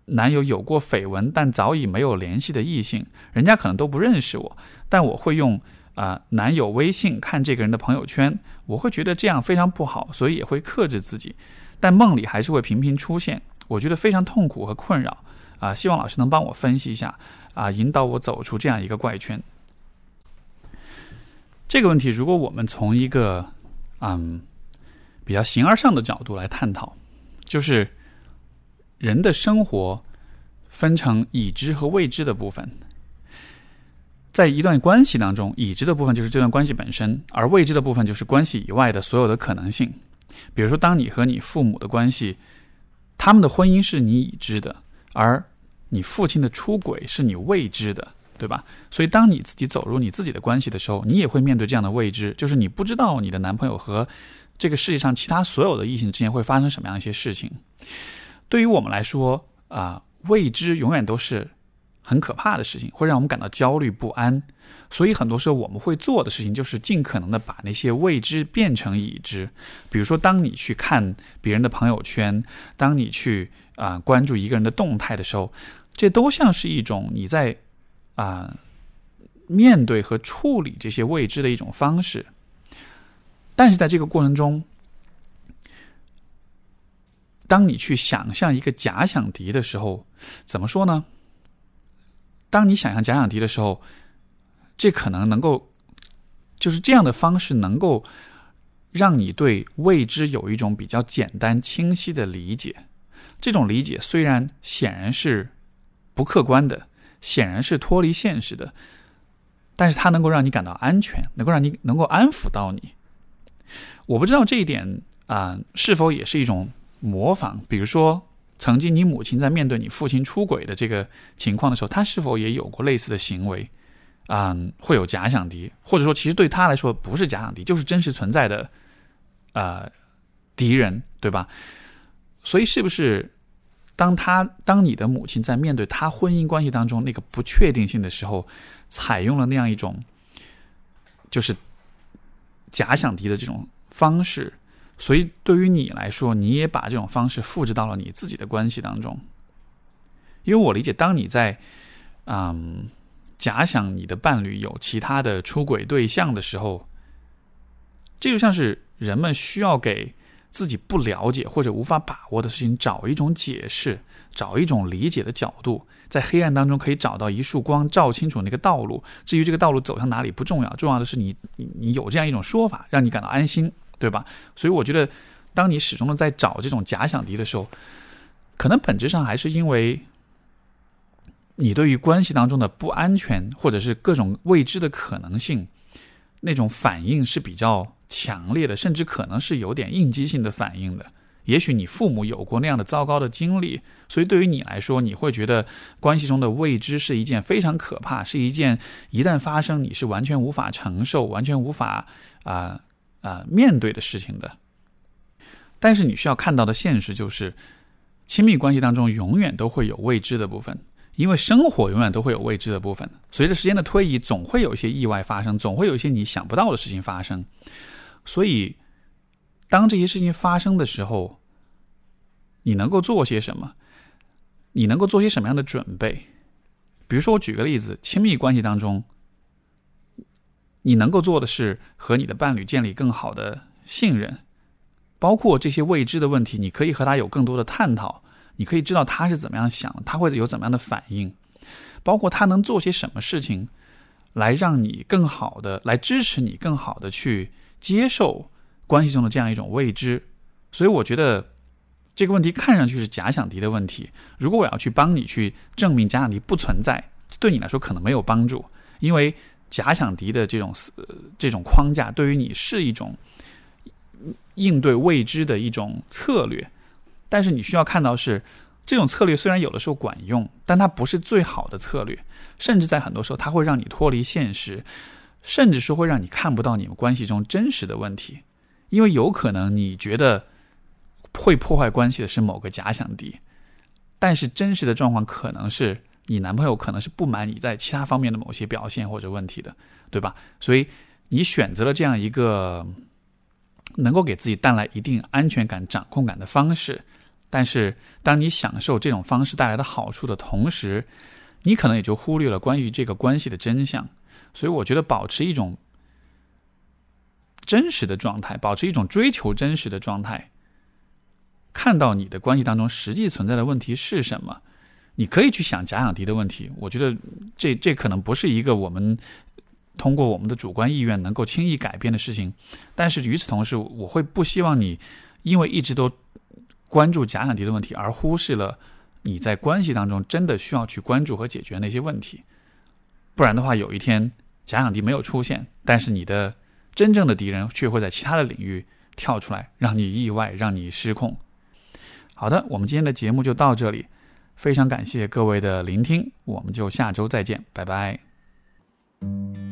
男友有过绯闻但早已没有联系的异性，人家可能都不认识我，但我会用呃、男友微信看这个人的朋友圈，我会觉得这样非常不好，所以也会克制自己，但梦里还是会频频出现，我觉得非常痛苦和困扰、呃、希望老师能帮我分析一下、呃、引导我走出这样一个怪圈。这个问题如果我们从一个、嗯、比较形而上的角度来探讨，就是人的生活分成已知和未知的部分，在一段关系当中，已知的部分就是这段关系本身，而未知的部分就是关系以外的所有的可能性。比如说当你和你父母的关系，他们的婚姻是你已知的，而你父亲的出轨是你未知的，对吧？所以当你自己走入你自己的关系的时候，你也会面对这样的未知，就是你不知道你的男朋友和这个世界上其他所有的异性之间会发生什么样一些事情。对于我们来说、呃、未知永远都是很可怕的事情，会让我们感到焦虑不安，所以很多时候我们会做的事情就是尽可能的把那些未知变成已知。比如说当你去看别人的朋友圈，当你去、呃、关注一个人的动态的时候，这都像是一种你在、呃、面对和处理这些未知的一种方式。但是在这个过程中，当你去想象一个假想敌的时候，怎么说呢，当你想象假想敌的时候，这可能能够就是这样的方式能够让你对未知有一种比较简单清晰的理解。这种理解虽然显然是不客观的，显然是脱离现实的，但是它能够让你感到安全，能够让你能够安抚到你。我不知道这一点、呃、是否也是一种模仿。比如说曾经你母亲在面对你父亲出轨的这个情况的时候，她是否也有过类似的行为、嗯、会有假想敌，或者说其实对她来说不是假想敌，就是真实存在的、呃、敌人，对吧？所以是不是当她当你的母亲在面对她婚姻关系当中那个不确定性的时候，采用了那样一种就是假想敌的这种方式，所以对于你来说，你也把这种方式复制到了你自己的关系当中。因为我理解当你在、嗯、假想你的伴侣有其他的出轨对象的时候，这就像是人们需要给自己不了解或者无法把握的事情找一种解释，找一种理解的角度，在黑暗当中可以找到一束光，照清楚那个道路。至于这个道路走向哪里不重要，重要的是 你, 你有这样一种说法让你感到安心，对吧？所以我觉得当你始终的在找这种假想敌的时候，可能本质上还是因为你对于关系当中的不安全或者是各种未知的可能性那种反应是比较强烈的，甚至可能是有点应激性的反应的。也许你父母有过那样的糟糕的经历，所以对于你来说，你会觉得关系中的未知是一件非常可怕，是一件一旦发生你是完全无法承受，完全无法啊、呃呃、面对的事情的。但是你需要看到的现实就是亲密关系当中永远都会有未知的部分，因为生活永远都会有未知的部分，随着时间的推移，总会有一些意外发生，总会有一些你想不到的事情发生。所以当这些事情发生的时候，你能够做些什么，你能够做些什么样的准备。比如说我举个例子，亲密关系当中你能够做的是和你的伴侣建立更好的信任，包括这些未知的问题，你可以和他有更多的探讨，你可以知道他是怎么样想，他会有怎么样的反应，包括他能做些什么事情来让你更好的，来支持你更好的去接受关系中的这样一种未知。所以我觉得这个问题看上去是假想敌的问题，如果我要去帮你去证明假想敌不存在，对你来说可能没有帮助，因为假想敌的这种这种框架对于你是一种应对未知的一种策略。但是你需要看到是，这种策略虽然有的时候管用，但它不是最好的策略，甚至在很多时候它会让你脱离现实，甚至说会让你看不到你们关系中真实的问题。因为有可能你觉得会破坏关系的是某个假想敌，但是真实的状况可能是你男朋友可能是不满你在其他方面的某些表现或者问题的，对吧？所以你选择了这样一个能够给自己带来一定安全感、掌控感的方式，但是当你享受这种方式带来的好处的同时，你可能也就忽略了关于这个关系的真相。所以我觉得保持一种真实的状态，保持一种追求真实的状态，看到你的关系当中实际存在的问题是什么。你可以去想假想敌的问题，我觉得 这, 这可能不是一个我们通过我们的主观意愿能够轻易改变的事情，但是与此同时，我会不希望你因为一直都关注假想敌的问题而忽视了你在关系当中真的需要去关注和解决那些问题。不然的话，有一天假想敌没有出现，但是你的真正的敌人却会在其他的领域跳出来，让你意外，让你失控。好的，我们今天的节目就到这里，非常感谢各位的聆听，我们就下周再见，拜拜。